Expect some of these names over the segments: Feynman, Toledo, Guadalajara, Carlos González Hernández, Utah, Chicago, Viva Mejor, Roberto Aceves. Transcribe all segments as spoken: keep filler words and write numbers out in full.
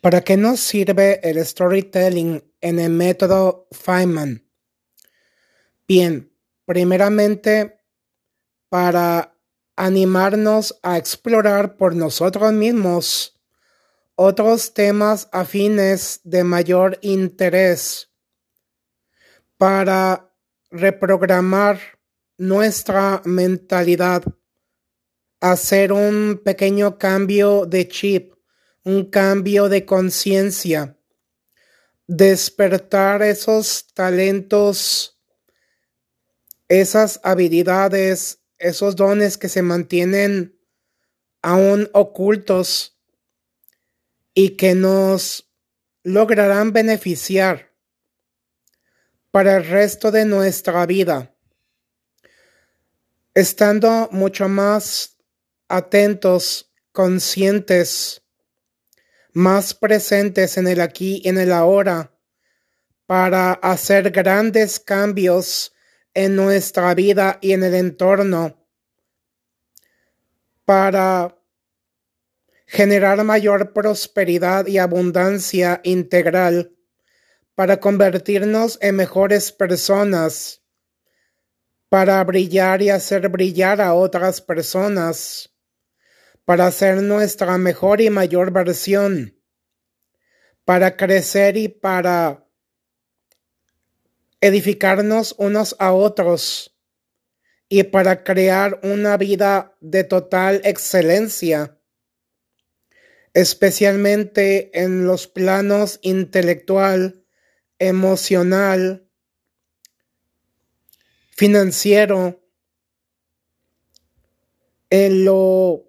¿Para qué nos sirve el storytelling en el método Feynman? Bien, primeramente para animarnos a explorar por nosotros mismos otros temas afines de mayor interés, para reprogramar nuestra mentalidad, hacer un pequeño cambio de chip, un cambio de conciencia, despertar esos talentos, esas habilidades, esos dones que se mantienen aún ocultos y que nos lograrán beneficiar para el resto de nuestra vida, estando mucho más atentos, conscientes, más presentes en el aquí y en el ahora, para hacer grandes cambios en nuestra vida y en el entorno, para generar mayor prosperidad y abundancia integral, para convertirnos en mejores personas, para brillar y hacer brillar a otras personas, para ser nuestra mejor y mayor versión, para crecer y para edificarnos unos a otros y para crear una vida de total excelencia, especialmente en los planos intelectual, emocional, financiero, en lo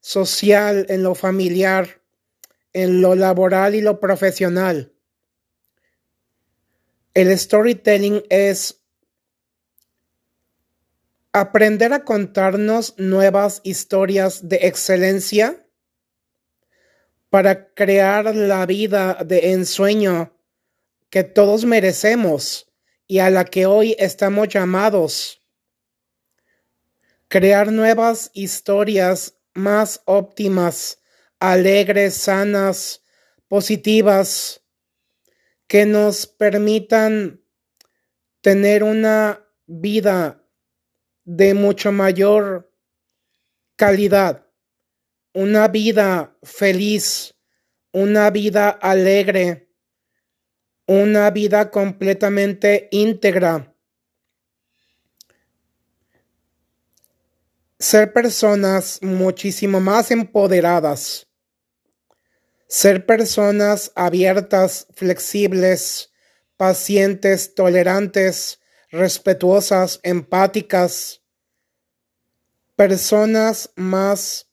social, en lo familiar, en lo laboral y lo profesional. El storytelling es aprender a contarnos nuevas historias de excelencia para crear la vida de ensueño que todos merecemos y a la que hoy estamos llamados. Crear nuevas historias más óptimas, alegres, sanas, positivas, que nos permitan tener una vida de mucho mayor calidad, una vida feliz, una vida alegre, una vida completamente íntegra. Ser personas muchísimo más empoderadas. Ser personas abiertas, flexibles, pacientes, tolerantes, respetuosas, empáticas. Personas más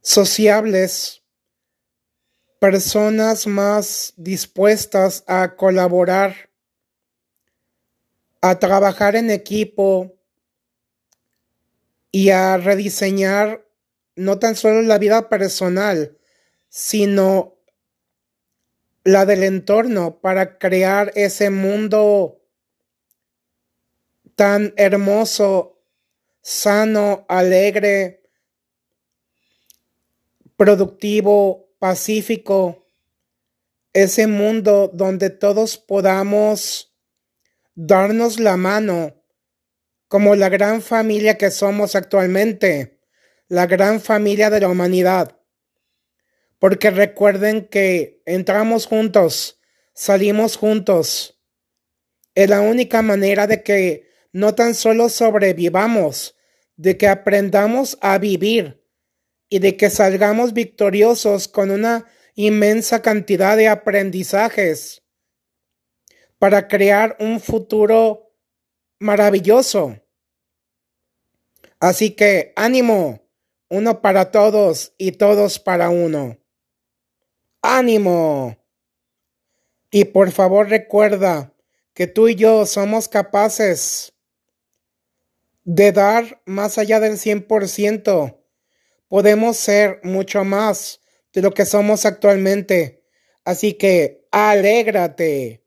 sociables. Personas más dispuestas a colaborar, a trabajar en equipo y a rediseñar no tan solo la vida personal, sino la del entorno para crear ese mundo tan hermoso, sano, alegre, productivo, pacífico. Ese mundo donde todos podamos darnos la mano como la gran familia que somos actualmente, la gran familia de la humanidad. Porque recuerden que entramos juntos, salimos juntos. Es la única manera de que no tan solo sobrevivamos, de que aprendamos a vivir y de que salgamos victoriosos con una inmensa cantidad de aprendizajes para crear un futuro maravilloso. Así que ánimo, uno para todos y todos para uno. ¡Ánimo! Y por favor recuerda que tú y yo somos capaces de dar más allá del cien por ciento. Podemos ser mucho más de lo que somos actualmente. Así que alégrate.